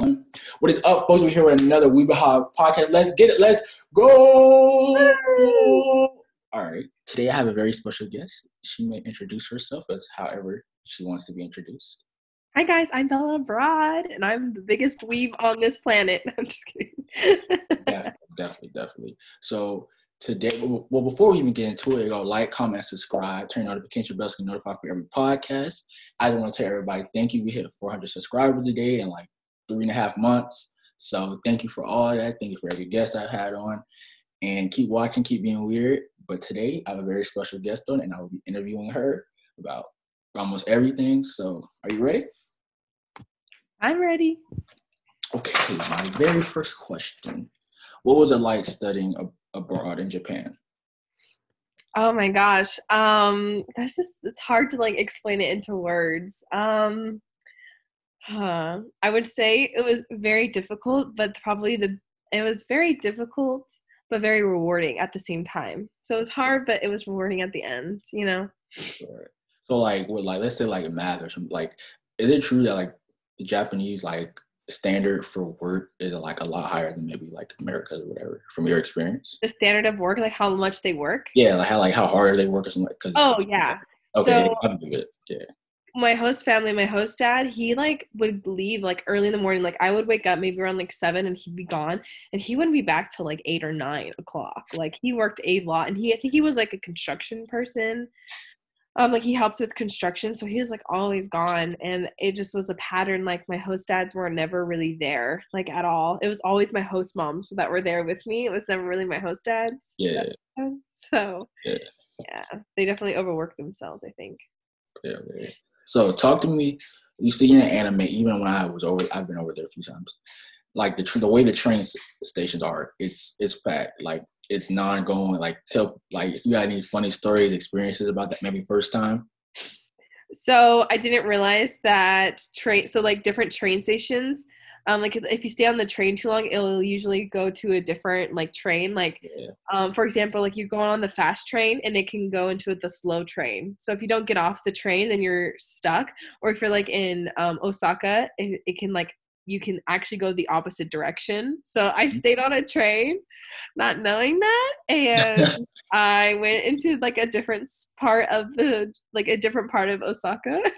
What is up, folks? We're here with another Weebah podcast. Let's get it. Let's go. All right. Today I have a very special guest. She may introduce herself as however she wants to be introduced. Hi, guys. I'm Bella Broad, and I'm the biggest weeb on this planet. I'm just kidding. Yeah, definitely. So today, well, before we even get into it, go like, comment, subscribe, turn notification bells to be notified for every podcast. I just want to tell everybody thank you. We hit 400 subscribers today and like 3.5 months. So thank you for all that. Thank you for every guest I've had on. And keep watching, keep being weird. But today I have a very special guest on, and I will be interviewing her about almost everything. So are you ready? I'm ready. Okay, my very first question. What was it like studying abroad in Japan? Oh my gosh. It's hard to like explain it into words. I would say it was very difficult, but very rewarding at the same time. So it was hard, but it was rewarding at the end, you know? Sure. So like, with like, let's say like math or something, like, is it true that like the Japanese like standard for work is like a lot higher than maybe like America or whatever, from your experience? The standard of work, like how much they work? Yeah, like how hard they work or something. Like, oh yeah. Okay, so, I'll do it. Yeah. My host family, my host dad, he like would leave like early in the morning. Like I would wake up maybe around like 7 and he'd be gone, and he wouldn't be back till like 8 or 9 o'clock. Like he worked a lot, and I think he was like a construction person. Like he helped with construction. So he was like always gone, and it just was a pattern. Like my host dads were never really there like at all. It was always my host moms that were there with me. It was never really my host dads. Yeah. So yeah, they definitely overwork themselves, I think. Yeah. Really. So talk to me. You see in anime, even when I've been over there a few times. Like the way the train stations are, it's packed. Like it's non-going. Like tell, like you got any funny stories, experiences about that? Maybe first time. So I didn't realize that train. So like different train stations. Like if you stay on the train too long, it'll usually go to a different like train. Like, yeah. For example, like you go on the fast train and it can go into the slow train. So if you don't get off the train, then you're stuck. Or if you're like in Osaka, it can like you can actually go the opposite direction. So I stayed on a train, not knowing that, and I went into like a different part of Osaka, and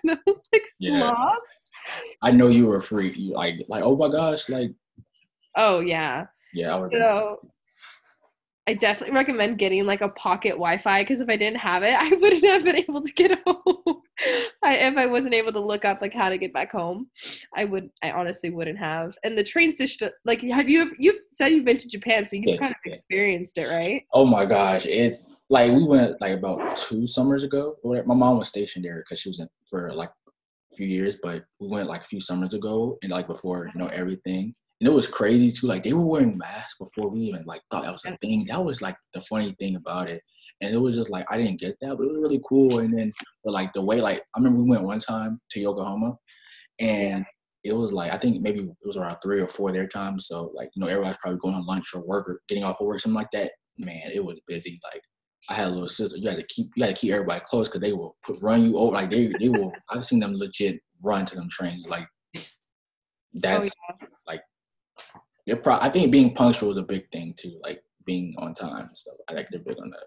I was like lost. I know you were freaked. You like oh my gosh, like oh yeah. Yeah. I definitely recommend getting like a pocket Wi-Fi, because if I didn't have it, I wouldn't have been able to get home. If I wasn't able to look up like how to get back home, I honestly wouldn't have. And the train station, like, you've said you've been to Japan, so you've kind of experienced it, right? Oh my gosh, it's like we went like about 2 summers ago. My mom was stationed there because she was in for like a few years, but we went like a few summers ago, and like before, you know, everything. And it was crazy too, like they were wearing masks before we even like thought that was a thing. That was like the funny thing about it. And it was just like, I didn't get that, but it was really cool. And then, but like the way, like, I remember we went one time to Yokohama, and it was like, I think maybe it was around 3 or 4 their time. So like, you know, everybody's probably going on lunch or work or getting off of work, something like that. Man, it was busy. Like I had a little sister. You had to keep everybody close, because they will run you over. Like they will, I've seen them legit run to them trains. Like that's like, I think being punctual is a big thing too, like being on time and stuff. I like they're big on that.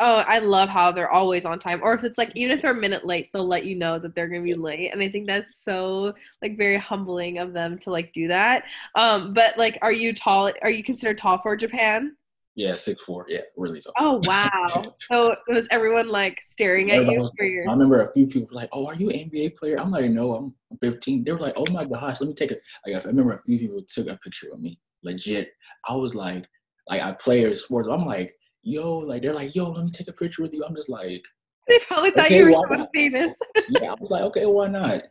Oh, I love how they're always on time. Or if it's like, even if they're a minute late, they'll let you know that they're going to be late. And I think that's so like very humbling of them to like do that. But like, are you tall? Are you considered tall for Japan? Yeah, 6'4". Yeah, really tall. Oh, wow. So was everyone like staring at you? I remember a few people were like, oh, are you an NBA player? I'm like, no, I'm 15. They were like, oh my gosh, let me take a – like I remember a few people took a picture of me, legit. I was like I play sports. I'm like, yo, like they're like, yo, let me take a picture with you. I'm just like – They probably thought you were so famous. Yeah, I was like, okay, why not?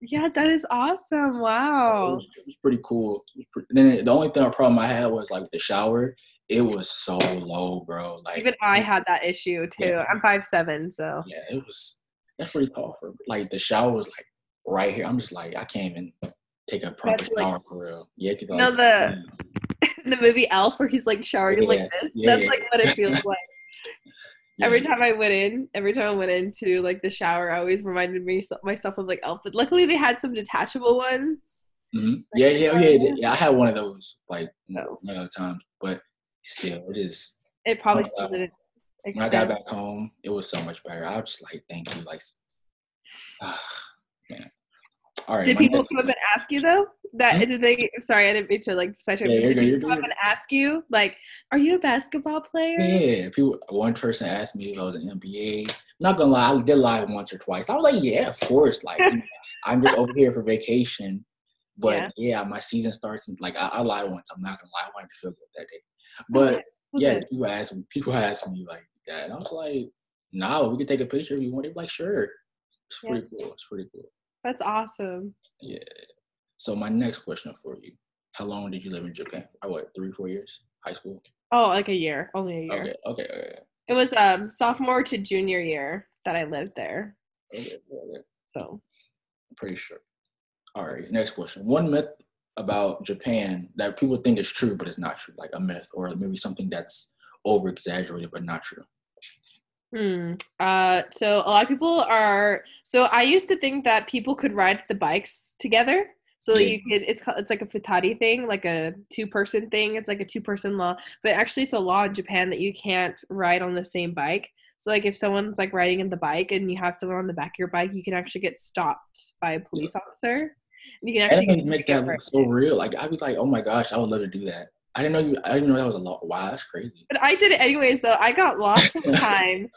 Yeah, that is awesome. Wow. It was pretty cool. Then the only problem I had was like the shower. It was so low, bro. Like even I had that issue too. Yeah. I'm 5'7", so yeah, that's pretty tall for like the shower was like right here. I'm just like I can't even take a proper shower like, for real. Yeah, you know the movie Elf where he's like showering like this. Yeah, that's like what it feels like. Yeah. Every time I went into like the shower, I always reminded myself of like Elf. But luckily, they had some detachable ones. Mm-hmm. Yeah. I had one of those like one other time, but still, it is. It probably still didn't. When I got back home, it was so much better. I was just like, thank you, like, man. All right. Did people come up and ask you though? Did they? Sorry, I didn't mean to like sidetrack. Yeah, did people come up and ask you like, are you a basketball player? Yeah, people. One person asked me if I was an NBA. I'm not gonna lie, I did lie once or twice. I was like, yeah, of course. Like, I'm just over here for vacation. But yeah, my season starts and like I lied once. I'm not gonna lie, I wanted to feel good that day. But yeah, people asked me like that, and I was like, no, we can take a picture if you want. They were like, sure. It's pretty cool. It's pretty cool. That's awesome. Yeah. So my next question for you: how long did you live in Japan? For, what, 3-4 years? High school? Oh, like a year. Only a year. Okay. It was sophomore to junior year that I lived there. Okay. So. I'm pretty sure. All right. Next question: one myth about Japan that people think is true but it's not true, like a myth or maybe something that's over exaggerated but not true. So a lot of people are. So I used to think that people could ride the bikes together. So you could, it's like a futari thing, like a 2-person thing. It's like a 2-person law, but actually it's a law in Japan that you can't ride on the same bike. So like if someone's like riding in the bike and you have someone on the back of your bike, you can actually get stopped by a police officer. And you can actually make that look so real. Like I was like, oh my gosh, I would love to do that. I didn't know that was a law. Wow, that's crazy. But I did it anyways, though. I got lost one time.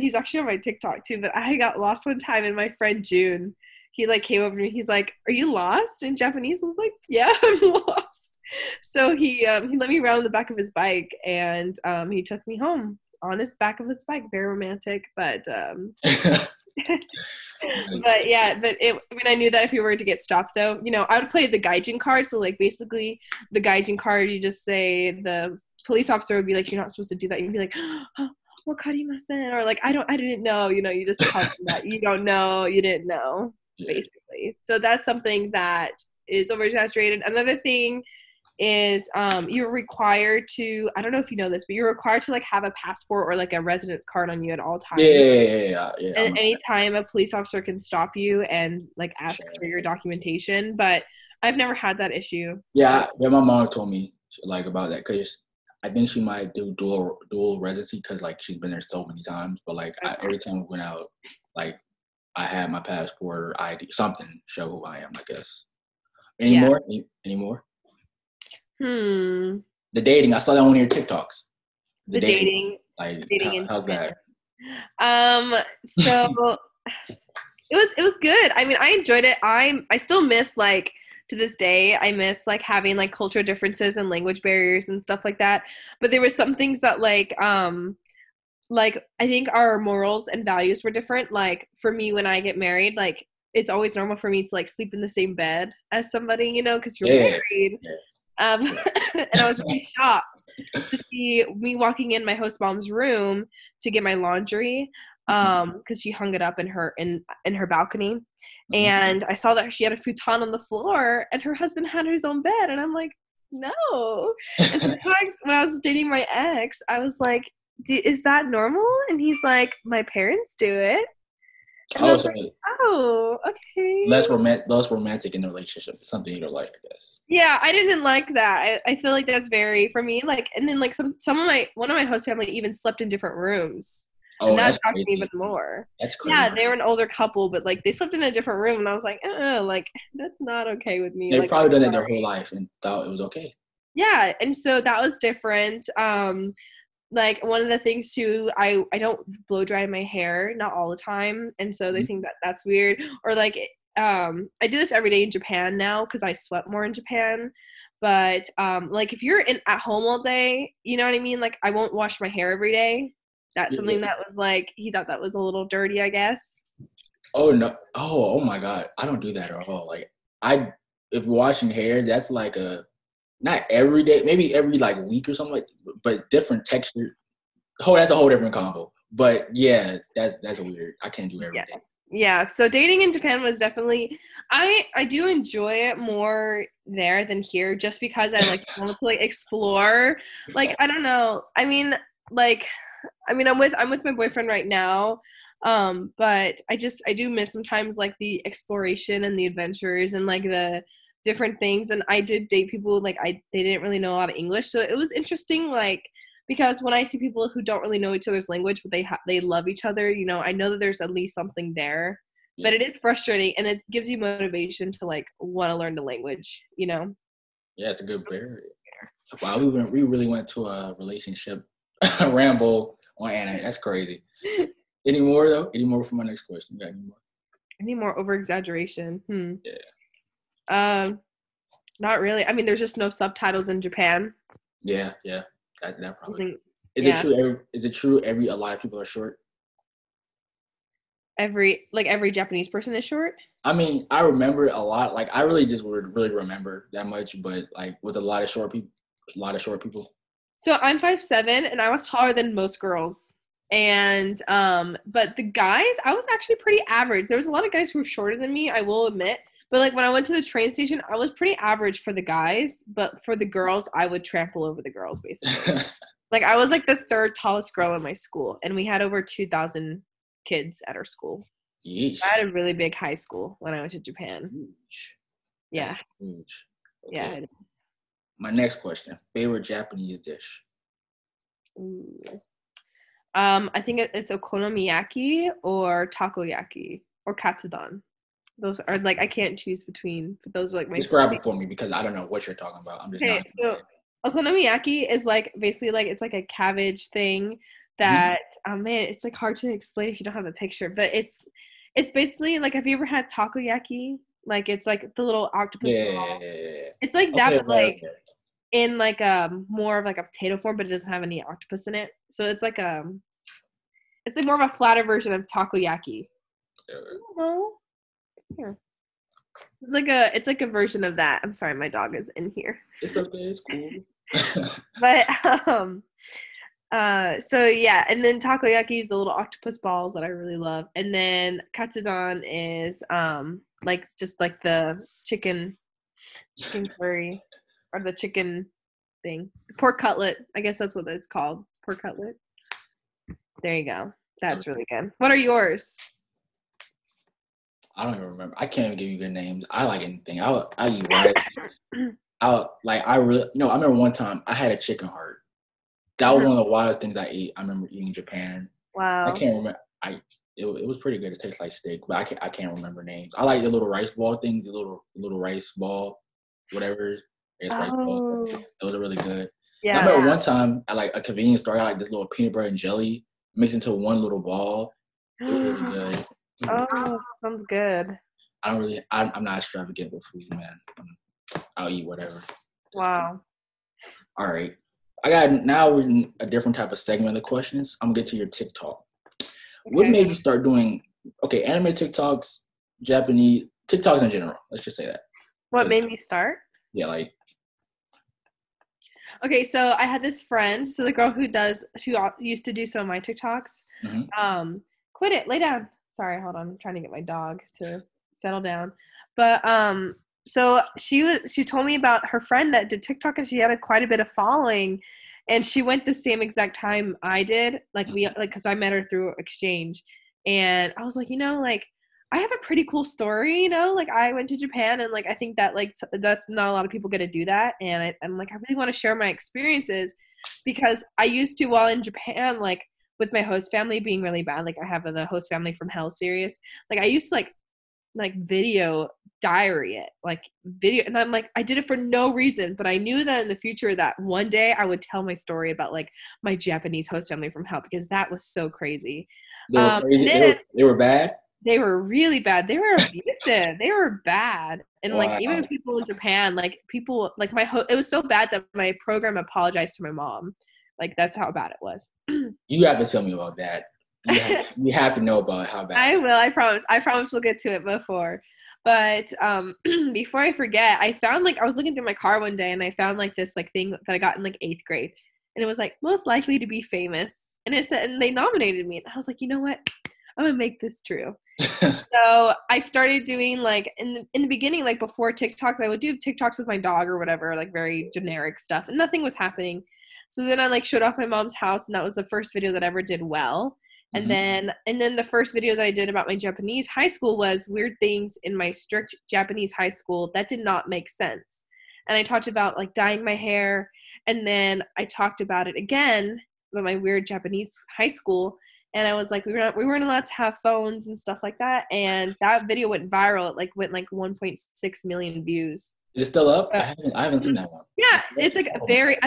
He's actually on my TikTok too. But I got lost one time, and my friend June, he like came over to me. He's like, "Are you lost?" In Japanese, I was like, "Yeah, I'm lost." So he let me ride the back of his bike, and he took me home on his back of his bike. Very romantic, but. But I knew that if you were to get stopped though, you know, I would play the gaijin card. So like basically the gaijin card, you just say the police officer would be like, you're not supposed to do that. You'd be like, oh, wakarimasen, or like I didn't know, you know, you just tell them that you didn't know, basically. So that's something that is overexaggerated. Another thing is you're required to, I don't know if you know this, but you're required to like have a passport or like a residence card on you at all times. Yeah. And any time a police officer can stop you and like ask for your documentation, but I've never had that issue. Yeah, my mom told me like about that because I think she might do dual residency because like she's been there so many times, but like every time we went out, like I had my passport or ID, something show who I am, I guess. Any more? The dating. I saw that on one of your TikToks. The dating. How's that? So it was good. I mean, I enjoyed it. I still miss like to this day. I miss like having like cultural differences and language barriers and stuff like that. But there were some things that like I think our morals and values were different. Like for me, when I get married, like it's always normal for me to like sleep in the same bed as somebody, you know, because you're married. Yeah. And I was really shocked to see me walking in my host mom's room to get my laundry, because she hung it up in her balcony, and I saw that she had a futon on the floor, and her husband had his own bed, and I'm like, no. And so when I was dating my ex, I was like, is that normal? And he's like, my parents do it. And I was like, oh, okay. Less romantic in the relationship. Something you don't like, I guess. Yeah, I didn't like that. I feel like that's very, for me, like, and then like one of my host family even slept in different rooms. Oh, and that shocked me even more. That's crazy. Yeah, they were an older couple, but like they slept in a different room, and I was like, like that's not okay with me. They've like, probably done that their whole life and thought it was okay. Yeah, and so that was different. Like, one of the things, too, I don't blow dry my hair, not all the time, and so they think that that's weird. Or, like, I do this every day in Japan now because I sweat more in Japan, but, like, if you're at home all day, you know what I mean? Like, I won't wash my hair every day. That's something that was, like, he thought that was a little dirty, I guess. Oh, no. Oh, my God. I don't do that at all. Like, if washing hair, that's, like, a... Not every day, maybe every like week or something, like, but different texture. That's a whole different combo. But yeah, that's weird. I can't do every day. Yeah. So dating in Japan was definitely. I do enjoy it more there than here, just because I like want to like explore. Like I don't know. I mean, I'm with my boyfriend right now. But I do miss sometimes like the exploration and the adventures and like the different things. And I did date people like they didn't really know a lot of English, so it was interesting, like, because when I see people who don't really know each other's language, but they love each other, you know, I know that there's at least something there. Yeah. But it is frustrating, and it gives you motivation to like want to learn the language, you know. Yeah, it's a good barrier. Wow, we really went to a relationship ramble on anime. That's crazy. Any more, though? Any more for my next question? You got any more? Any more over-exaggeration? Yeah. Not really. I mean, there's just no subtitles in Japan. Yeah. That probably. Is it true a lot of people are short? Every Japanese person is short? I mean, I remember a lot. Like, I really just would really remember that much, but, like, was a lot of short people. So I'm 5'7", and I was taller than most girls. And, but the guys, I was actually pretty average. There was a lot of guys who were shorter than me, I will admit. But, like, when I went to the train station, I was pretty average for the guys. But for the girls, I would trample over the girls, basically. Like, I was, like, the third tallest girl in my school. And we had over 2,000 kids at our school. Yeesh. I had a really big high school when I went to Japan. Huge. Yeah. That's huge. Okay. Yeah, it is. My next question. Favorite Japanese dish? Ooh. I think it's okonomiyaki or takoyaki or katsudon. Those are like, I can't choose between, but those are like my favorite. Describe it for me, because I don't know what you're talking about. I'm just okay, so okonomiyaki is like basically like it's like a cabbage thing that man, it's like hard to explain if you don't have a picture, but it's basically like, have you ever had takoyaki? Like it's like the little octopus. Yeah. It's like that, okay, but like okay. In like more of like a potato form, but it doesn't have any octopus in it. So it's like more of a flatter version of takoyaki. I don't know. Here. It's like a version of that. I'm sorry, my dog is in here. It's okay. It's cool. But so yeah, and then takoyaki is the little octopus balls that I really love, and then katsudon is like just like the chicken curry. Or the chicken thing. Pork cutlet. I guess that's what it's called. Pork cutlet. There you go. That's really good. What are yours? I don't even remember. I can't even give you good names. I like anything. I'll eat rice. I remember one time I had a chicken heart. That was one of the wildest things I ate. I remember eating in Japan. Wow. I can't remember. It was pretty good. It tastes like steak, but I can't remember names. I like the little rice ball things, the little rice ball, whatever. Those are really good. Yeah. I remember one time at like a convenience store, I got like this little peanut butter and jelly mixed into one little ball. It was really good. Oh, sounds good. I'm not extravagant with food, man. I'll eat whatever. Wow. All right. Now we're in a different type of segment of the questions. I'm gonna get to your TikTok. Okay. What made you start doing anime TikToks, Japanese TikToks in general? Let's just say that. What made me start? Yeah, like. Okay, so I had this friend. So the girl who used to do some of my TikToks, quit it, lay down. Sorry, hold on. I'm trying to get my dog to settle down. But so she told me about her friend that did TikTok, and she had quite a bit of following, and she went the same exact time I did. Like because I met her through exchange, and I was like, I have a pretty cool story, I went to Japan, and I think that that's not a lot of people get to do that. And I really want to share my experiences, because I used to, while in Japan, with my host family being really bad, I have the host family from hell series. I used to video diary it, and I'm I did it for no reason, but I knew that in the future that one day I would tell my story about my Japanese host family from hell, because that was so crazy. They were crazy. They were bad. They were really bad. They were abusive. They were bad. And wow. Even people in Japan, it was so bad that my program apologized to my mom. That's how bad it was. You have to tell me about that. You have to know about how bad. I will. I promise. We'll get to it before. But before I forget, I found I was looking through my car one day, and I found this thing that I got in 8th grade, and it was most likely to be famous, and it said, and they nominated me, and I was you know what? I'm gonna make this true. So I started doing in the beginning, before TikTok, I would do TikToks with my dog or whatever, very generic stuff, and nothing was happening. So then I showed off my mom's house, and that was the first video that ever did well. And then the first video that I did about my Japanese high school was weird things in my strict Japanese high school that did not make sense. And I talked about like dyeing my hair. And then I talked about it again about my weird Japanese high school. And I was like, we weren't allowed to have phones and stuff like that. And that video went viral. It like went like 1.6 million views. Is it still up? I haven't seen that one. Yeah, it's like at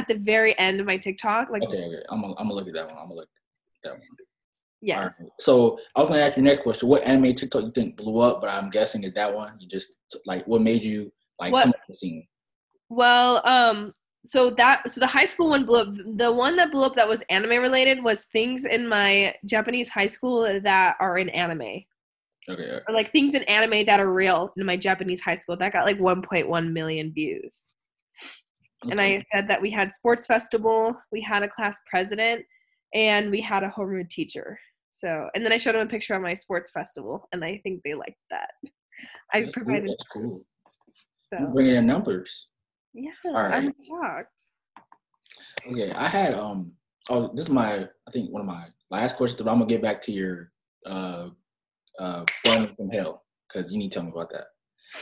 the very end of my TikTok. Like, okay. I'm gonna look at that one. Yes. Right. So I was gonna ask you the next question. What anime TikTok you think blew up? But I'm guessing is that one. You just like what made you like come up the scene? Well, so the high school one blew up. The one that blew up that was anime related was things in my Japanese high school that are in anime. Okay. Or like things in anime that are real in my Japanese high school that got like 1.1 million views. Okay. And I said that we had sports festival, we had a class president, and we had a homeroom teacher. So, and then I showed them a picture of my sports festival, and I think they liked that. That's cool. So. You're bringing in numbers. Yeah, right. I'm shocked. Okay, I had this is one of my last questions, but I'm gonna get back to your Family from Hell, because you need to tell me about that.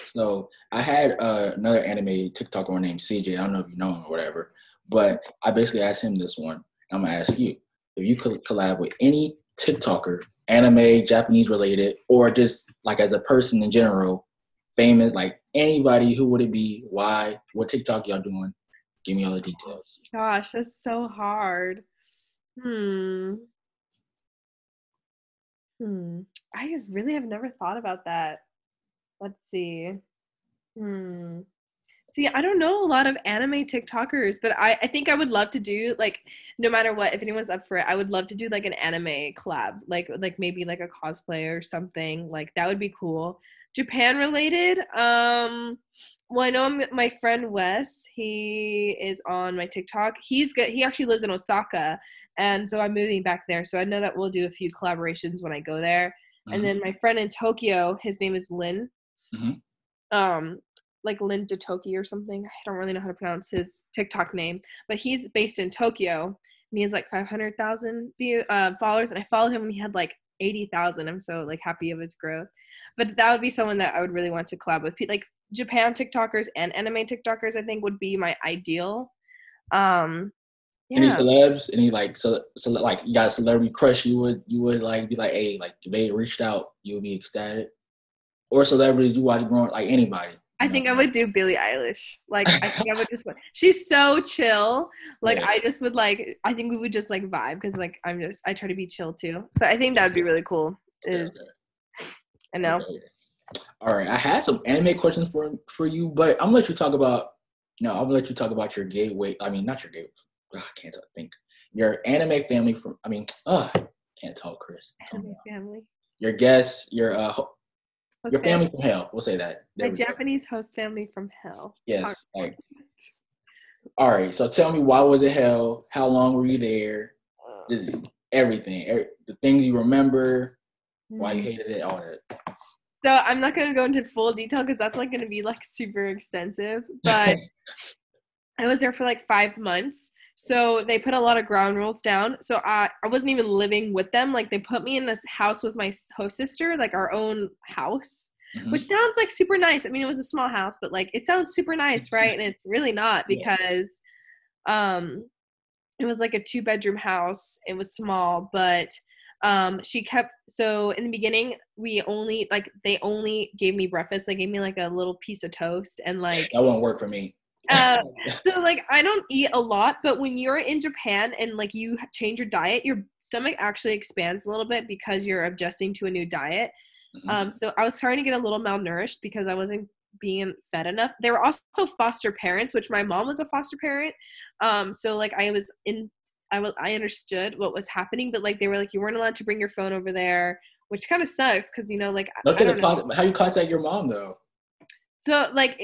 So I had another anime TikToker named CJ. I don't know if you know him or whatever, but I basically asked him this one. I'm gonna ask you if you could collab with any TikToker, anime, Japanese related, or just like as a person in general, famous, like anybody. Who would it be? Why? What TikTok y'all doing? Give me all the details. Gosh, that's so hard. I really have never thought about that. Let's see. See, I don't know a lot of anime TikTokers, but I think I would love to do, like, no matter what, if anyone's up for it, I would love to do, like, an anime collab. Like maybe, like, a cosplay or something. Like, that would be cool. Japan-related? Well, I know my friend Wes, he is on my TikTok. He's good. He actually lives in Osaka, and so I'm moving back there. So I know that we'll do a few collaborations when I go there. And then my friend in Tokyo, his name is Lin. Like Lin Detoki or something. I don't really know how to pronounce his TikTok name, but he's based in Tokyo and he has like 500,000 followers. And I followed him when he had like 80,000. I'm so like happy of his growth, but that would be someone that I would really want to collab with. Like Japan TikTokers and anime TikTokers, I think would be my ideal. Yeah. Any celebs? Any like so like you got a celebrity crush? You would like be like, hey, like if they reached out, you would be ecstatic. Or celebrities you watch growing, like anybody. I think I would do Billie Eilish. Like I think I would just. She's so chill. Like yeah. I just would like. I think we would just like vibe because like I try to be chill too. So I think that would be really cool. I know. Okay. All right, I had some anime questions for you, but I'm gonna let you talk about. I'm gonna let you talk about your gateway. I mean, not your gateway. I can't think. Your anime family from. I mean, can't talk, Chris. Anime family. Your guests. Your family from hell. We'll say that. My Japanese host family from hell. Yes. All right. So tell me, why was it hell? How long were you there? Everything. The things you remember. Why you hated it. All that. So I'm not gonna go into full detail because that's like gonna be like super extensive. But I was there for like 5 months. So they put a lot of ground rules down. So I wasn't even living with them. Like they put me in this house with my host sister, like our own house, which sounds like super nice. I mean, it was a small house, but like it sounds super nice, right? And it's really not because it was like a 2-bedroom house. It was small, but so in the beginning, they only gave me breakfast. They gave me like a little piece of toast and like. That won't work for me. So like I don't eat a lot, but when you're in Japan and like you change your diet, your stomach actually expands a little bit because you're adjusting to a new diet. So I was starting to get a little malnourished because I wasn't being fed enough. There were also foster parents, which my mom was a foster parent. So like I understood what was happening, but like they were like, you weren't allowed to bring your phone over there, which kind of sucks because you know like how you contact your mom though. So, like,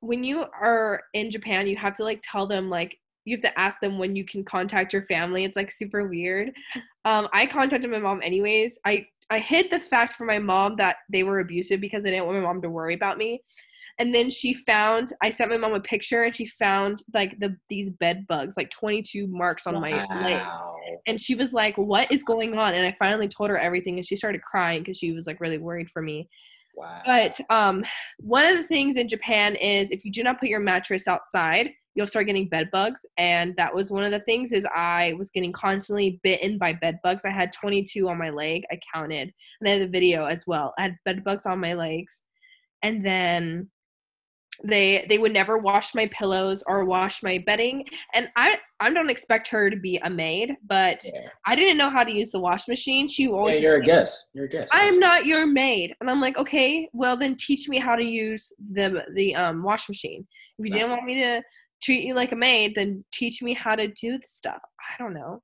when you are in Japan, you have to, like, tell them, like, you have to ask them when you can contact your family. It's, like, super weird. I contacted my mom anyways. I hid the fact from my mom that they were abusive because I didn't want my mom to worry about me. And then I sent my mom a picture, and she found, like, these bed bugs, like, 22 marks on my leg. And she was like, what is going on? And I finally told her everything, and she started crying because she was like really worried for me. Wow. But one of the things in Japan is if you do not put your mattress outside, you'll start getting bed bugs. And that was one of the things, is I was getting constantly bitten by bed bugs. I had 22 on my leg. I counted. And I had a video as well. I had bed bugs on my legs. And then they would never wash my pillows or wash my bedding. And I don't expect her to be a maid, but yeah. I didn't know how to use the wash machine. She always you're a guest. You're a guest. I am not your maid. And I'm like, okay, well then teach me how to use the wash machine. If you didn't want me to treat you like a maid, then teach me how to do the stuff. I don't know.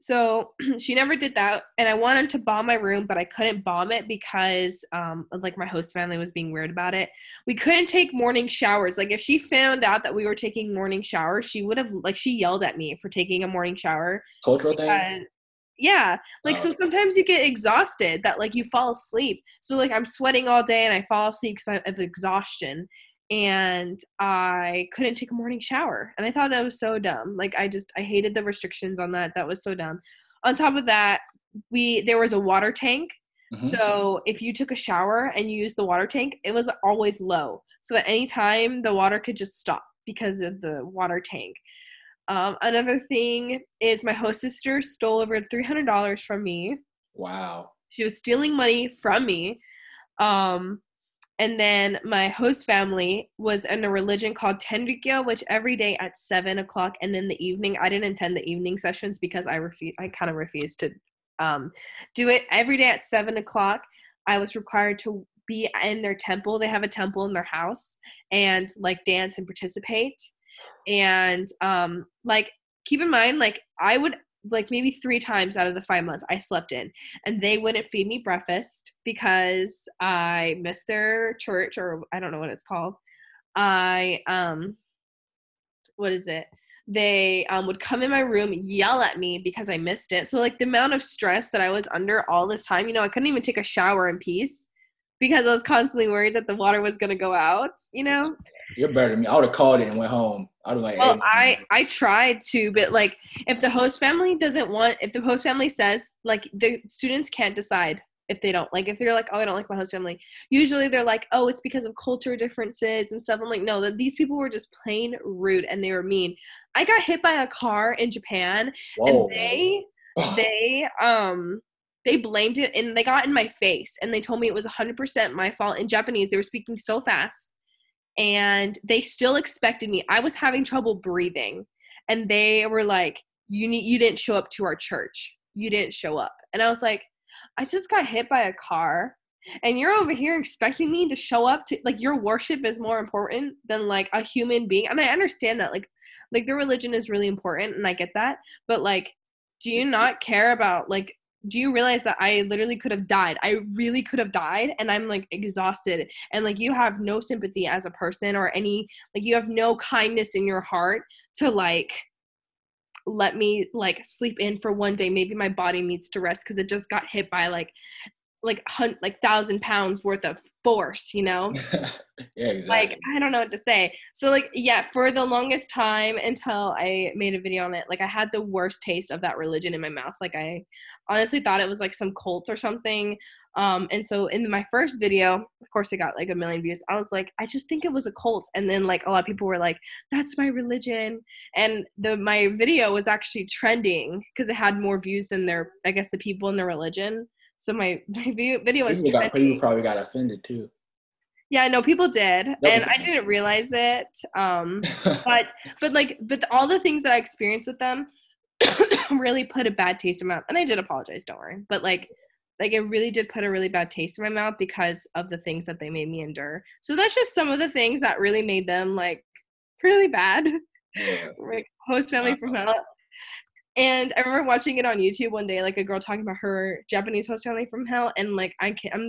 So she never did that, and I wanted to bomb my room, but I couldn't bomb it because like my host family was being weird about it. We couldn't take morning showers. Like if she found out that we were taking morning showers, she would have she yelled at me for taking a morning shower. Cultural thing. Yeah. So sometimes you get exhausted that you fall asleep. So I'm sweating all day and I fall asleep because of exhaustion. And I couldn't take a morning shower. And I thought that was so dumb. I hated the restrictions on that. That was so dumb. On top of that, there was a water tank. Mm-hmm. So if you took a shower and you used the water tank, it was always low. So at any time, the water could just stop because of the water tank. Another thing is my host sister stole over $300 from me. Wow. She was stealing money from me. And then my host family was in a religion called Tenrikyo, which every day at 7:00 and in the evening, I didn't attend the evening sessions because I kind of refused to do it. Every day at 7:00, I was required to be in their temple. They have a temple in their house and dance and participate. And keep in mind, I would maybe 3 times out of the 5 months I slept in, and they wouldn't feed me breakfast because I missed their church, or I don't know what it's called. They would come in my room, yell at me because I missed it. So the amount of stress that I was under all this time, I couldn't even take a shower in peace because I was constantly worried that the water was going to go out, You're better than me. I would have called it and went home. I would have Well, I tried to, but if the host family if the host family says, the students can't decide if they don't. If they're oh, I don't like my host family. Usually they're oh, it's because of culture differences and stuff. I'm no, that these people were just plain rude and they were mean. I got hit by a car in Japan. Whoa. And they blamed it, and they got in my face, and they told me it was 100% my fault. In Japanese, they were speaking so fast, and they still expected me. I was having trouble breathing, and they were you didn't show up to our church. You didn't show up. And I was I just got hit by a car, and you're over here expecting me to show up to, your worship is more important than, a human being. And I understand that, their religion is really important, and I get that. But, do you not care about, do you realize that I literally could have died? I really could have died, and I'm, exhausted. And, you have no sympathy as a person or any – you have no kindness in your heart to, let me, sleep in for one day. Maybe my body needs to rest because it just got hit by, 1,000 pounds worth of force, Yeah, exactly. I don't know what to say. So, for the longest time until I made a video on it, I had the worst taste of that religion in my mouth. I honestly thought it was, some cult or something. And so in my first video, of course, it got, 1 million views. I was I just think it was a cult. And then, a lot of people were that's my religion. And my video was actually trending because it had more views than the people in the religion. So my video was trending. People probably got offended too. Yeah, no, people did, and I didn't realize it. But all the things that I experienced with them really put a bad taste in my mouth. And I did apologize, don't worry. But it really did put a really bad taste in my mouth because of the things that they made me endure. So that's just some of the things that really made them really bad. Yeah. Host family from hell. And I remember watching it on YouTube one day, a girl talking about her Japanese host family from hell, and I'm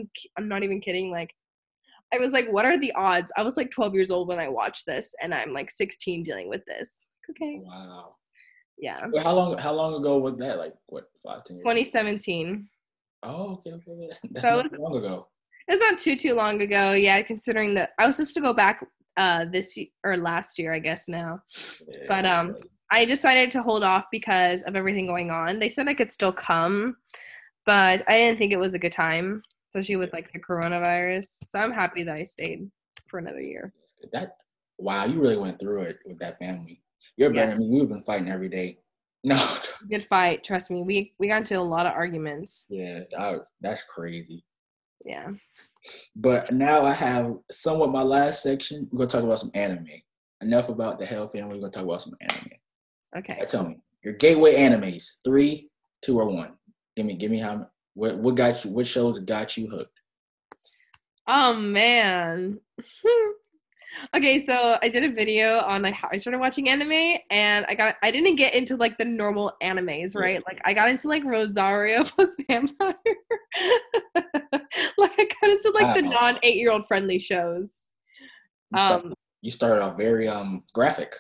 not even kidding. I was what are the odds? I was 12 years old when I watched this, and I'm 16 dealing with this. Okay. Wow. Yeah. Well, how long ago was that? 5, 10 years? 2017. Ago? Oh, okay. That's so not long ago. It's not too long ago. Yeah, considering that I was supposed to go back last year, I guess now. Yeah, but I decided to hold off because of everything going on. They said I could still come, but I didn't think it was a good time, especially with like the coronavirus. So I'm happy that I stayed for another year. Wow, you really went through it with that family. You're better. Yeah. I mean, we've been fighting every day. No. Good fight. Trust me. We got into a lot of arguments. Yeah, that's crazy. Yeah. But now I have somewhat my last section. We're going to talk about some anime. Enough about the Hell family. We're going to talk about some anime. Okay. Now tell me, your gateway animes, 3, 2, or 1. Give me how, what got you, what shows got you hooked? Oh, man. Okay, so I did a video on like how I started watching anime, and I didn't get into like the normal animes, right? Like I got into like Rosario plus Vampire. Like I got into like the non-8-year-old friendly shows. You started off very graphic.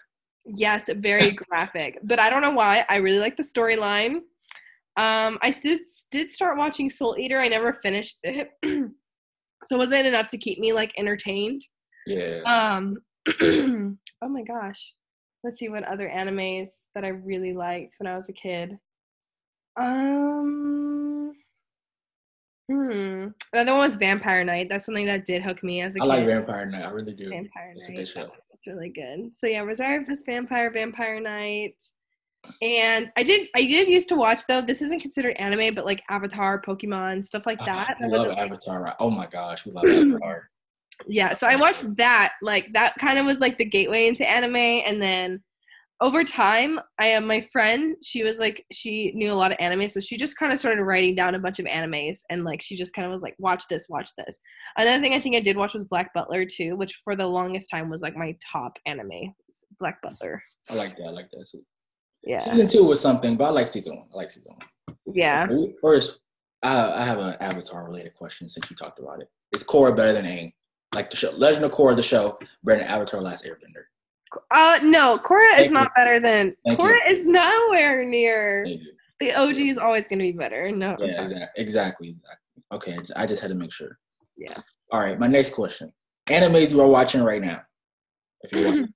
Yes, very graphic. But I don't know why. I really like the storyline. I did start watching Soul Eater. I never finished it. So it wasn't enough to keep me like entertained. Yeah. Oh my gosh. Let's see what other animes that I really liked when I was a kid. Another one was Vampire Knight. That's something that did hook me as a kid. I like Vampire Knight. I really do. Vampire Knight. It's a good show. It's really good. So yeah, Rosario plus Vampire, Vampire Knight. And I did used to watch, though, this isn't considered anime, but like Avatar, Pokemon, stuff like that. I love Avatar. Like, oh my gosh, we love Avatar. Yeah, so I watched that. Like that kind of was like the gateway into anime, and then over time, my friend, she was like, she knew a lot of anime, so she just kind of started writing down a bunch of animes, and like she just kind of was like, watch this. Another thing I think I did watch was Black Butler too, which for the longest time was like my top anime. Black Butler. I like that. So, yeah. Season 2 was something, but I like season 1. Yeah. First, I have an Avatar related question since you talked about it. Is Korra better than Aang? Like the show, Legend of Korra, the show, better than Avatar: Last Airbender. No, Korra is not better than. Korra is nowhere near. The OG is always going to be better. No. Yeah, exactly. Okay, I just had to make sure. Yeah. All right, my next question: animes you are watching right now, if you're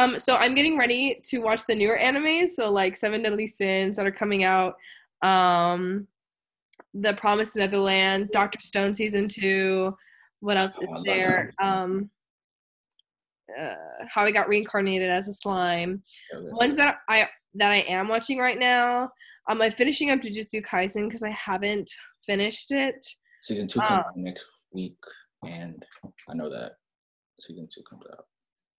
watching. So I'm getting ready to watch the newer animes, so like Seven Deadly Sins that are coming out. The Promised Neverland, Dr. Stone season 2. What else is there? How I Got Reincarnated as a Slime. Ones that I am watching right now. I'm finishing up Jujutsu Kaisen because I haven't finished it. Season 2 comes out next week, and I know that season 2 comes out.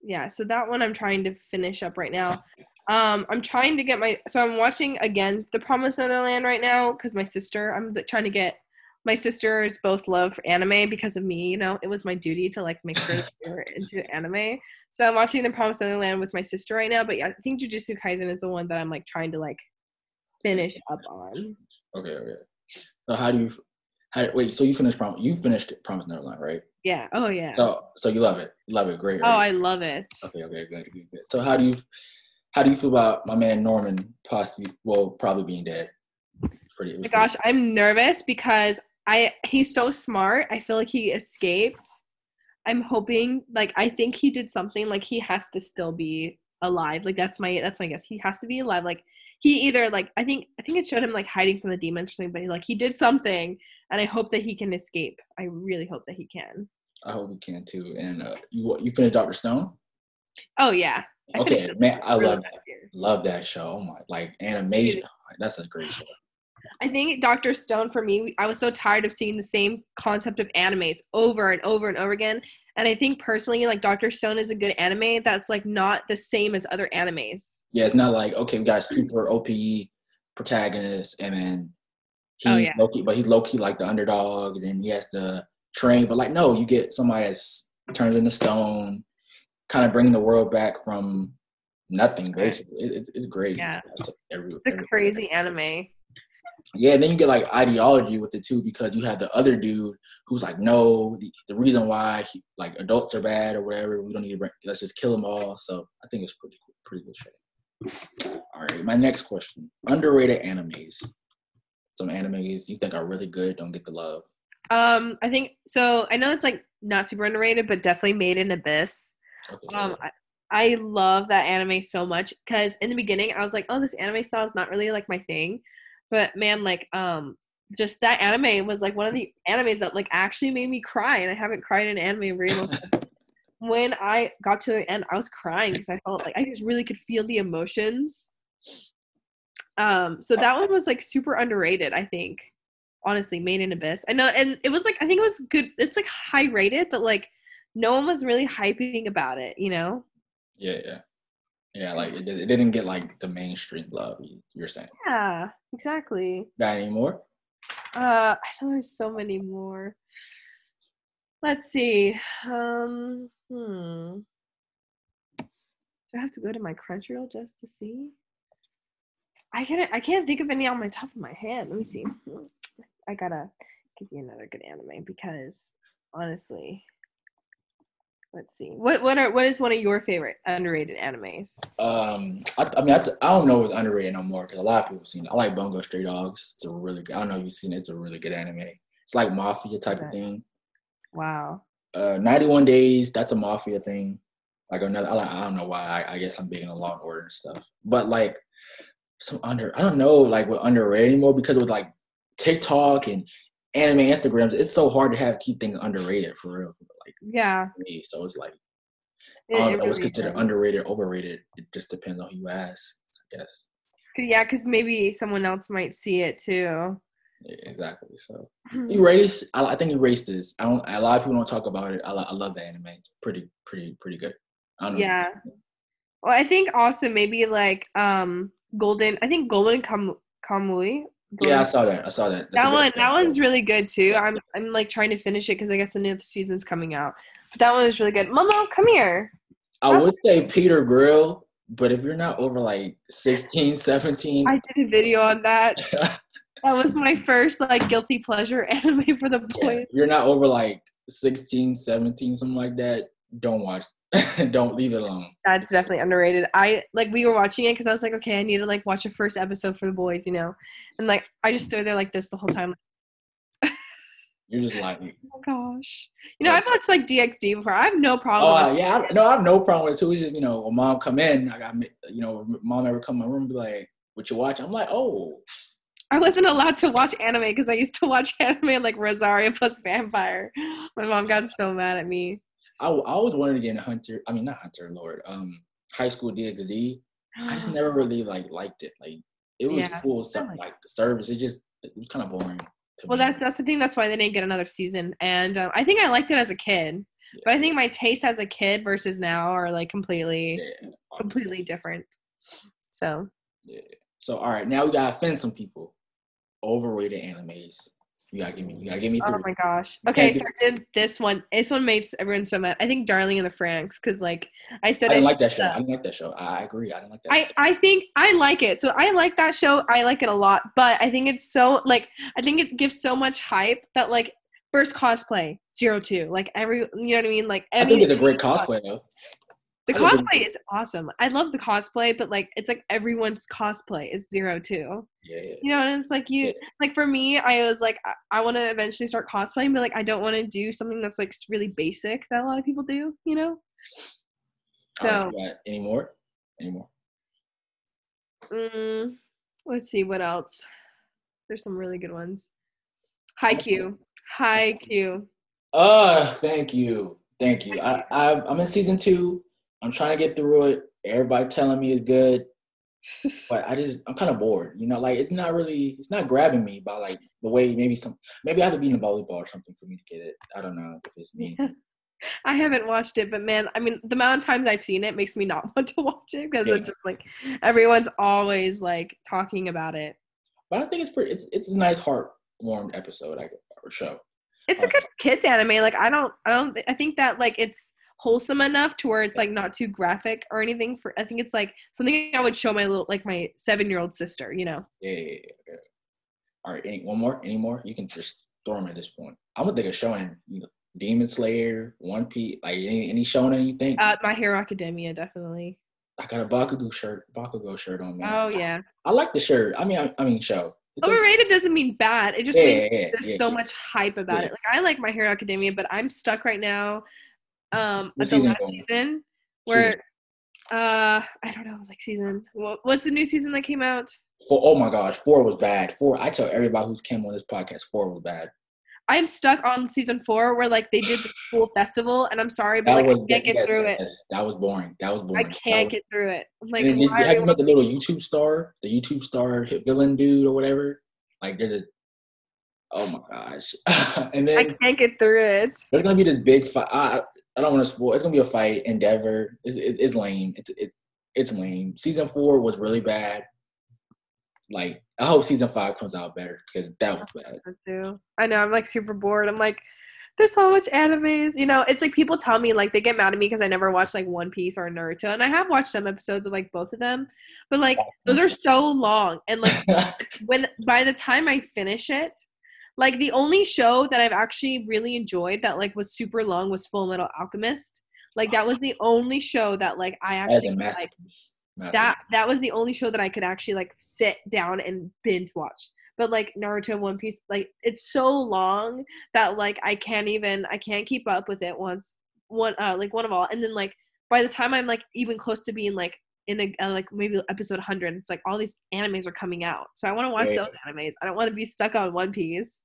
Yeah, so that one I'm trying to finish up right now. I'm trying to get I'm watching again The Promised Neverland right now because my sisters both love anime because of me, you know. It was my duty to, like, make sure they were into anime. So I'm watching The Promised Neverland with my sister right now. But, yeah, I think Jujutsu Kaisen is the one that I'm, like, trying to, like, finish up on. Okay. So so you finished Promised Neverland, right? Yeah. Oh, yeah. So you love it. Love it. Great. Right? Oh, I love it. Okay. Good. So how do you feel about my man Norman probably being dead? Oh, my gosh, I'm nervous because he's so smart. I feel like he escaped. I'm hoping, like, I think he did something. Like, he has to still be alive. Like, that's my guess. He has to be alive. Like, he either, like, I think it showed him, like, hiding from the demons or something, but he did something, and I hope that he can escape. I really hope that he can. I hope he can too. And you finished Dr. Stone? Oh yeah. Okay, man, I really love that show. Oh my, like, animation. That's a great show. I think Dr. Stone, for me, I was so tired of seeing the same concept of animes over and over and over again. And I think personally, like, Dr. Stone is a good anime that's, like, not the same as other animes. Yeah, it's not like, okay, we got a super OP protagonist, and then he's low-key, like, the underdog, and then he has to train. But, like, no, you get somebody that turns into stone, kind of bringing the world back from nothing. Basically. It's great. Yeah. It's a crazy anime. Yeah, and then you get, like, ideology with it, too, because you have the other dude who's like, no, the reason why, like, adults are bad or whatever, we don't need to let's just kill them all. So I think it's pretty good show. All right, my next question. Underrated animes. Some animes you think are really good, don't get the love. I think, so I know it's, like, not super underrated, but definitely Made in Abyss. Okay, I love that anime so much, because in the beginning I was like, oh, this anime style is not really like my thing, but man, like just that anime was like one of the animes that like actually made me cry, and I haven't cried in anime in real life. When I got to the end, I was crying because I felt like I just really could feel the emotions. So that one was like super underrated, I think. Honestly, Made in Abyss. I know, and it was like, I think it was good. It's like high rated, but like no one was really hyping about it, you know? Yeah, like it didn't get like the mainstream love you're saying. Yeah, exactly. Got any more? I know there's so many more. Let's see. Do I have to go to my Crunchyroll just to see? I can't think of any on my top of my head. Let me see. I gotta give you another good anime, because honestly, let's see. What is one of your favorite underrated animes? I don't know if it's underrated no more, because a lot of people have seen it. I like Bungo Stray Dogs. It's a really good. I don't know if you've seen it. It's a really good anime. It's like mafia type of thing. Wow. 91 Days. That's a mafia thing. Like another. I don't know why. I guess I'm big into Law and Order and stuff. But like some I don't know. Like with underrated anymore, because with like TikTok and anime Instagrams, it's so hard to keep things underrated for real. Like yeah. For me. So it's like I don't know what's considered underrated, overrated. It just depends on who you ask, I guess. Yeah, because maybe someone else might see it too. Yeah, exactly. So Erase, I think Erased is. A lot of people don't talk about it. I love the anime. It's pretty good. I don't know. Yeah. Well, I think also maybe like Golden Kamuy. Yeah, I saw that. That one's really good too. I'm like trying to finish it, because I guess the new season's coming out. But that one was really good. Momo, come here. I would say Peter Grill, but if you're not over like 16, 17. I did a video on that. That was my first like guilty pleasure anime for the boys. Yeah, you're not over like 16, 17, something like that. Don't watch. Don't leave it alone. That's definitely underrated. I like we were watching it because I was like, okay, I need to like watch the first episode for the boys, you know, and like I just stood there like this the whole time. You're just lying. Oh my gosh, you know, I've watched like DxD before. I have no problem. With yeah, I have no problem with it too. It's just, you know, when mom come in, I got, you know, mom ever come in my room and be like, "What you watch?" I'm like, "Oh." I wasn't allowed to watch anime because I used to watch anime like Rosario plus Vampire. My mom got so mad at me. I always wanted to get into high school DxD. I just never really liked it. Like it was cool, something like the service. It was kind of boring. Well, that's the thing. That's why they didn't get another season. And I think I liked it as a kid, but I think my taste as a kid versus now are like completely different. So. Yeah. So all right, now we gotta offend some people. Overrated animes. You gotta give me. Three. Oh my gosh. Okay, so I did this one. This one made everyone so mad. I think Darling in the Franxx, because like I said, I didn't like that show. I agree. I didn't like that. I think I like it. So I like that show. I like it a lot. But I think it's so like it gives so much hype that like first cosplay 0-2. Like every, you know what I mean? Like I think it's a great cosplay though. The cosplay is awesome. I love the cosplay, but like it's like everyone's cosplay is 0-2. Yeah. You know, and it's like like for me, I was like I want to eventually start cosplaying, but like I don't want to do something that's like really basic that a lot of people do, you know? So any more? Let's see what else. There's some really good ones. Haikyuu. Thank you. I'm in season 2. I'm trying to get through it. Everybody telling me it's good, but I'm kind of bored. You know, like it's not grabbing me by like the way maybe I have to be in a volleyball or something for me to get it. I don't know if it's me. Yeah. I haven't watched it, but man, I mean, the amount of times I've seen it makes me not want to watch it, because it's just like everyone's always like talking about it. But I think it's pretty. It's a nice heartwarming episode or show. It's a good kids anime. Like I think that like it's wholesome enough to where it's like not too graphic or anything. I think it's like something I would show my 7-year-old sister, you know. Yeah. All right, any more? You can just throw them at this point. I would think of showing, you know, Demon Slayer, One Piece, like any shonen you think. My Hero Academia, definitely. I got a Bakugou shirt on me. Oh yeah. I like the shirt. I mean show. It's overrated doesn't mean bad. It just means there's so much hype about it. Like I like My Hero Academia, but I'm stuck right now. Season where I don't know, like season. What's the new season that came out? Oh my gosh, 4 was bad. 4, I tell everybody who's came on this podcast, 4 was bad. I'm stuck on season 4 where like they did the school festival, and I'm sorry, but like I can't get through it. That was boring. I can't get through it. Like, you have about the little YouTube star, villain dude or whatever. Like there's a, oh my gosh, and then I can't get through it. There's gonna be this big fight. I don't want to spoil. It's gonna be a fight. Endeavor. It's lame. It's lame. Season 4 was really bad. Like, I hope season 5 comes out better, because that was bad. I know, I'm like super bored. I'm like, there's so much animes. You know, it's like people tell me, like, they get mad at me because I never watched like One Piece or Naruto, and I have watched some episodes of like both of them, but like those are so long, and like when by the time I finish it, like the only show that I've actually really enjoyed that like was super long was Full Metal Alchemist. Like that was the only show that like I actually like. That was the only show that I could actually like sit down and binge watch. But like Naruto, One Piece, like it's so long that like I can't keep up with it once one of all. And then like by the time I'm like even close to being like in a like maybe episode 100, it's like all these animes are coming out. So I want to watch those animes. I don't want to be stuck on One Piece.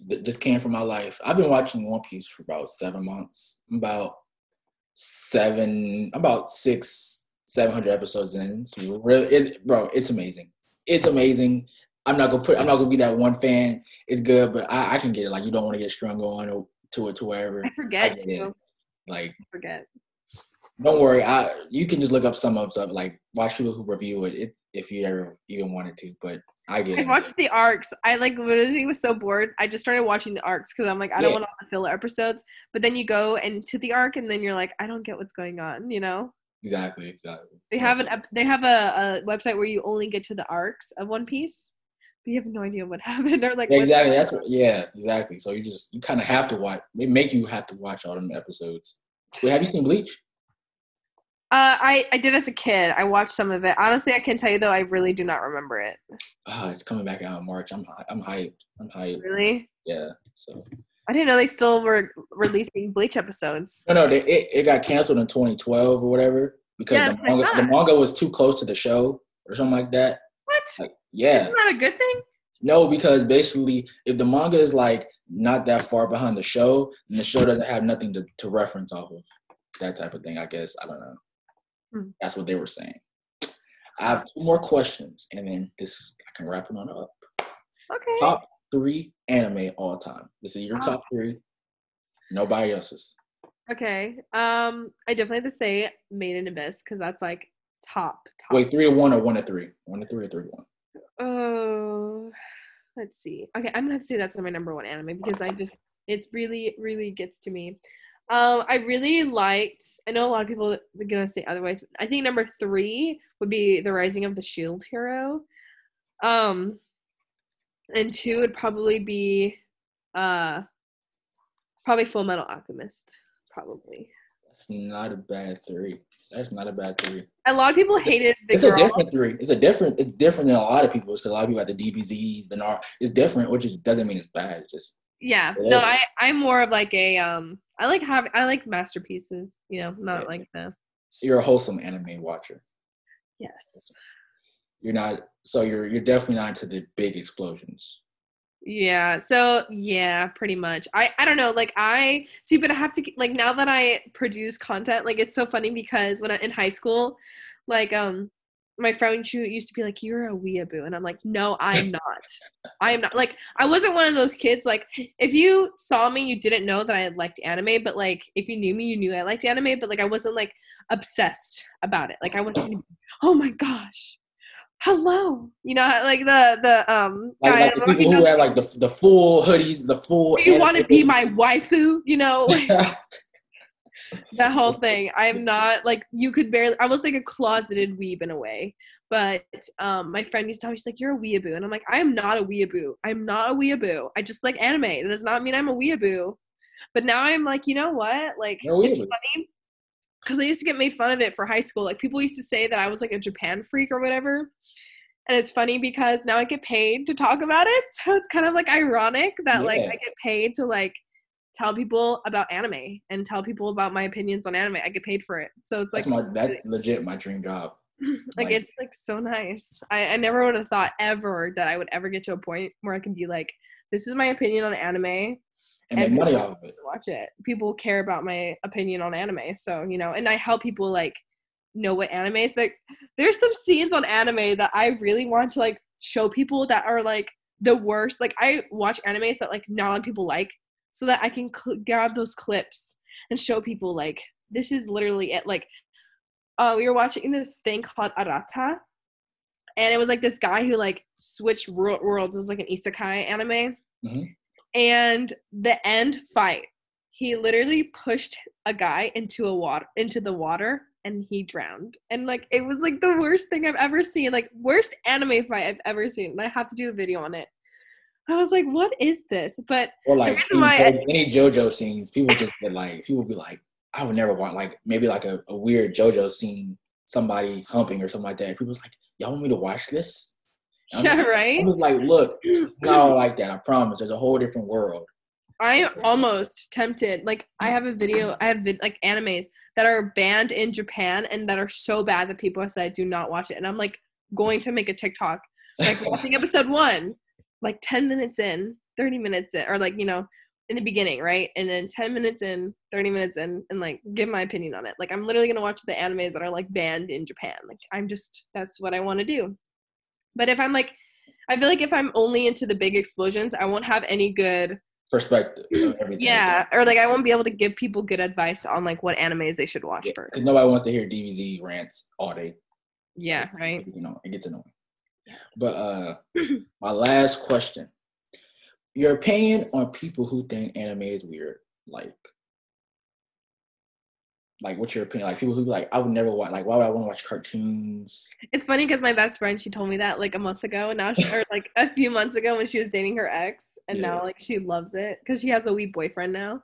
This came from my life. I've been watching One Piece for about 7 months. About 600-700 episodes in. It's really, it's amazing. It's amazing. I'm not gonna be that one fan. It's good, but I can get it. Like, you don't want to get strung on or to it to wherever. I forget. Don't worry. You can just look up some of like watch people who review it if you ever even wanted to. But I get it. I watched the arcs. I like literally was so bored. I just started watching the arcs because I'm like, I don't want to filler episodes. But then you go into the arc and then you're like, I don't get what's going on. You know. Exactly. They have a website where you only get to the arcs of One Piece, but you have no idea what happened or like. Yeah, exactly. Exactly. So you kind of have to watch. They make you have to watch all them episodes. Wait, have you seen Bleach? I did as a kid. I watched some of it. Honestly, I can tell you though, I really do not remember it. It's coming back out in March. I'm hyped. Really? Yeah. So. I didn't know they still were releasing Bleach episodes. No, it got canceled in 2012 or whatever because the manga was too close to the show or something like that. What? Like, yeah. Isn't that a good thing? No, because basically if the manga is like not that far behind the show, then the show doesn't have nothing to reference off of. That type of thing, I guess. I don't know. That's what they were saying. I have 2 more questions and then I can wrap it on up. Okay. Top 3 anime all time. This is your top 3. Nobody else's. Okay. I definitely have to say Made in Abyss because that's like top. Wait, 3 to 1 or 1 to 3? 1 to 3 or 3 to 1? Oh, let's see. Okay, I'm gonna have to say that's my number 1 anime because it's really, really gets to me. I really liked. I know a lot of people are gonna say otherwise. But I think number 3 would be The Rising of the Shield Hero. And 2 would probably be Full Metal Alchemist, probably. That's not a bad 3. A lot of people hated the girl. It's a different 3. It's different than a lot of people. It's because a lot of people had the DBZs, the NAR. It's different, which just doesn't mean it's bad. It's just. Yeah. No, I'm more of like a, I like masterpieces, you know, not like the. You're a wholesome anime watcher. Yes. You're definitely not into the big explosions. Yeah. So yeah, pretty much. I don't know. Like but I have to like, now that I produce content, like it's so funny because when I in high school, like, my friend, she used to be like, "You're a weeaboo," and I'm like, "No, I'm not. I'm not." Like, I wasn't one of those kids. Like, if you saw me, you didn't know that I liked anime, but like, if you knew me, you knew I liked anime. But like, I wasn't like obsessed about it. Like, I wasn't. Oh my gosh, hello, you know, like the people who wear like the full hoodies, the full. Do you want to be my waifu? You know. Like, that whole thing. I'm not like, you could barely, I was like a closeted weeb in a way, but my friend used to tell me, she's like, "You're a weeaboo," and I'm like, I'm not a weeaboo. I just like anime. It does not mean I'm a weeaboo. But now I'm like, you know what, like it's funny because I used to get made fun of it for high school. Like people used to say that I was like a Japan freak or whatever, and it's funny because now I get paid to talk about it, so it's kind of like ironic that like I get paid to like tell people about anime and tell people about my opinions on anime. I get paid for it. So it's like that's legit my dream job. Like it's like so nice. I never would have thought ever that I would ever get to a point where I can be like, this is my opinion on anime. And make money off of it. Watch it. People care about my opinion on anime. So, you know, and I help people like know what anime is. Like there's some scenes on anime that I really want to like show people that are like the worst. Like I watch animes that like not a lot of people like, so that I can grab those clips and show people like this is literally it. Like we were watching this thing called Arata, and it was like this guy who like switched worlds. It was like an isekai anime. Mm-hmm. And the end fight, he literally pushed a guy into the water, and he drowned. And like it was like the worst thing I've ever seen, like worst anime fight I've ever seen. And I have to do a video on it. I was like, what is this? But well, like any JoJo scenes, people just get like people be like, I would never want like maybe like a weird JoJo scene, somebody humping or something like that. People was like, y'all want me to watch this? Yeah, right? I was like, look, no, like that. I promise. There's a whole different world. I'm almost tempted. Like, I have animes that are banned in Japan and that are so bad that people have said, do not watch it. And I'm, like, going to make a TikTok. Like, watching episode 1, like, 10 minutes in, 30 minutes in, or, like, you know, in the beginning, right? And then 10 minutes in, 30 minutes in, and, like, give my opinion on it. Like, I'm literally going to watch the animes that are, like, banned in Japan. Like, that's what I want to do. But if I'm like, I feel like if I'm only into the big explosions, I won't have any good perspective of everything. Yeah, or like I won't be able to give people good advice on like what animes they should watch first. Nobody wants to hear DBZ rants all day. Yeah, right. It gets annoying. But my last question: your opinion on people who think anime is weird, like what's your opinion? Like people who be like, I would never watch, like why would I want to watch cartoons? It's funny because my best friend, she told me that like a month ago, and now she, or like a few months ago when she was dating her ex, and now like she loves it because she has a wee boyfriend now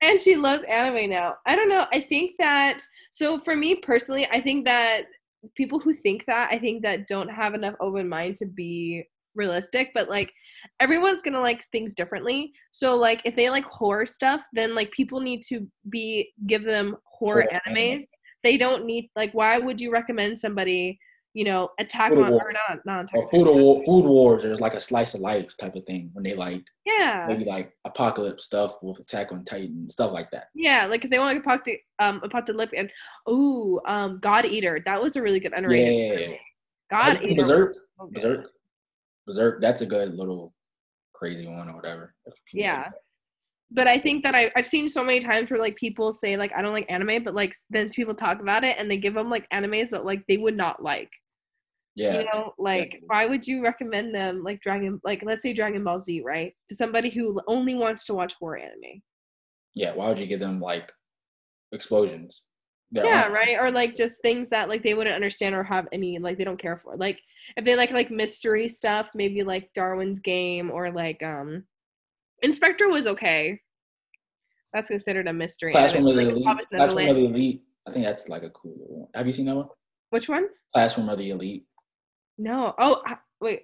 and she loves anime now. I don't know. I think that, so for me personally, I think that people who think that, I think that don't have enough open mind to be realistic, but like everyone's gonna like things differently. So like if they like horror stuff, then like people need to give them horror animes. They don't need, like, why would you recommend somebody, you know, Attack on War, or not Food Wars, or like a slice of life type of thing when they like maybe like apocalypse stuff with Attack on Titan, stuff like that. Yeah, like if they want like apocalyptic and God Eater, that was a really good underrated movie. God Eater. Berserk, that's a good little crazy one or whatever. Yeah. But I think that I've seen so many times where, like, people say, like, I don't like anime, but, like, then people talk about it and they give them, like, animes that, like, they would not like. Yeah. You know, like, why would you recommend them, like, let's say Dragon Ball Z, right? To somebody who only wants to watch horror anime. Yeah, why would you give them, like, explosions? Right? Or, like, just things that, like, they wouldn't understand or have any, like, they don't care for. Like, if they like mystery stuff, maybe like Darwin's Game or like Inspector was okay. That's considered a mystery. Classroom of the Elite. I think that's like a cool one. Have you seen that one? Which one? Classroom of the Elite. No. Oh, wait.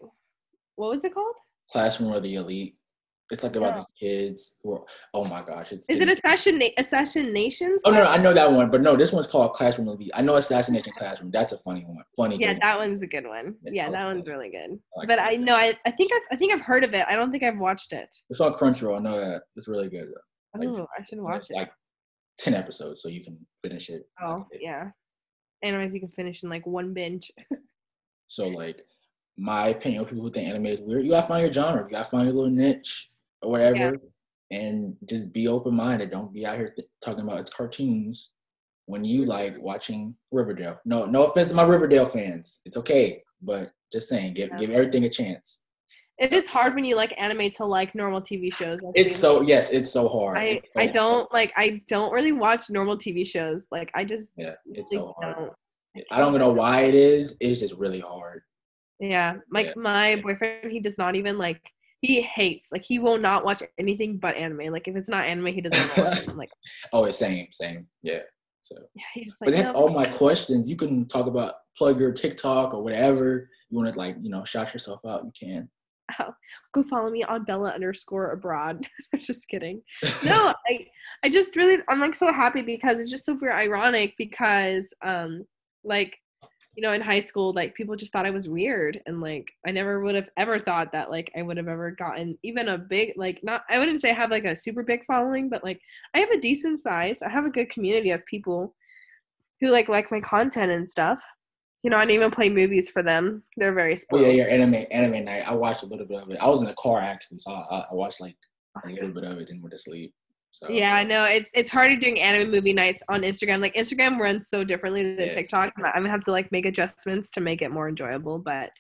What was it called? Classroom of the Elite. It's like about these kids who are, oh my gosh. Assassinations? Oh, no, I know that one. But no, this one's called Classroom of the Elite. I know Assassination Classroom. That's a funny one. That one's a good one. Yeah, that one's really good. I think I've heard of it. I don't think I've watched it. It's called Crunchyroll. I know that. It's really good. Like, I should watch it. Like 10 episodes, so you can finish it. Oh, yeah. Anyways, you can finish in like one binge. So like my opinion of people who think anime is weird, you gotta find your genre. You gotta find your little niche. Or whatever, and just be open-minded. Don't be out here talking about it's cartoons when you like watching Riverdale. No offense to my Riverdale fans, it's okay, but just saying, give everything a chance. It is hard when you like anime to like normal TV shows. It's so hard. I don't really watch normal TV shows. Like I just it's so hard. I don't know why it is. It's just really hard. Yeah, my boyfriend, he does not even like. He hates, like, he will not watch anything but anime. Like, if it's not anime, he doesn't watch it. I'm like, oh, it's same. Yeah. So, yeah, he's just like, but that's all my questions. You can plug your TikTok or whatever. You want to, like, you know, shout yourself out. You can. Oh, go follow me on Bella_abroad. Just kidding. No, I just really, I'm like so happy because it's just super ironic because like, you know, in high school, like people just thought I was weird, and like I never would have ever thought that like I would have ever gotten even a big, like, not, I wouldn't say I have like a super big following, but like I have a decent size. I have a good community of people who like my content and stuff. You know, I didn't even play movies for them. They're very spoiled. Oh, yeah, your anime night. I watched a little bit of it. I was in the car, actually, so I watched, like, a little bit of it and went to sleep. So. Yeah, I know. It's harder doing anime movie nights on Instagram. Like, Instagram runs so differently than TikTok. I'm going to have to, like, make adjustments to make it more enjoyable. But,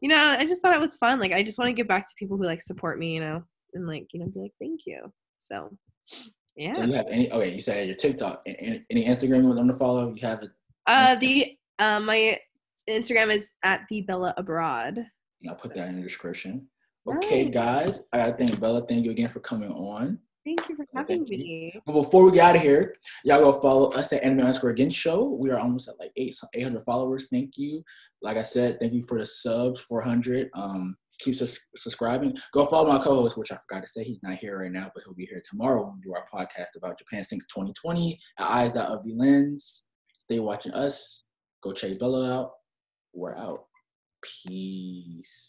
you know, I just thought it was fun. Like, I just want to give back to people who, like, support me, you know, and, like, you know, be like, thank you. So, yeah. So, you have any – okay, you said your TikTok. Any Instagram one to follow? You have it? My – Instagram is at the Bella Abroad. I'll put that in the description. Okay, right. Guys, I gotta thank Bella. Thank you again for coming on. Thank you for having me. But before we get out of here, y'all go follow us at Anime_Again Show. We are almost at like 800 followers. Thank you. Like I said, thank you for the subs, 400. Keep subscribing. Go follow my co-host, which I forgot to say, he's not here right now, but he'll be here tomorrow when we do our podcast about Japan since 2020 at eyes.of the lens. Stay watching us. Go check Bella out. We're out. Peace.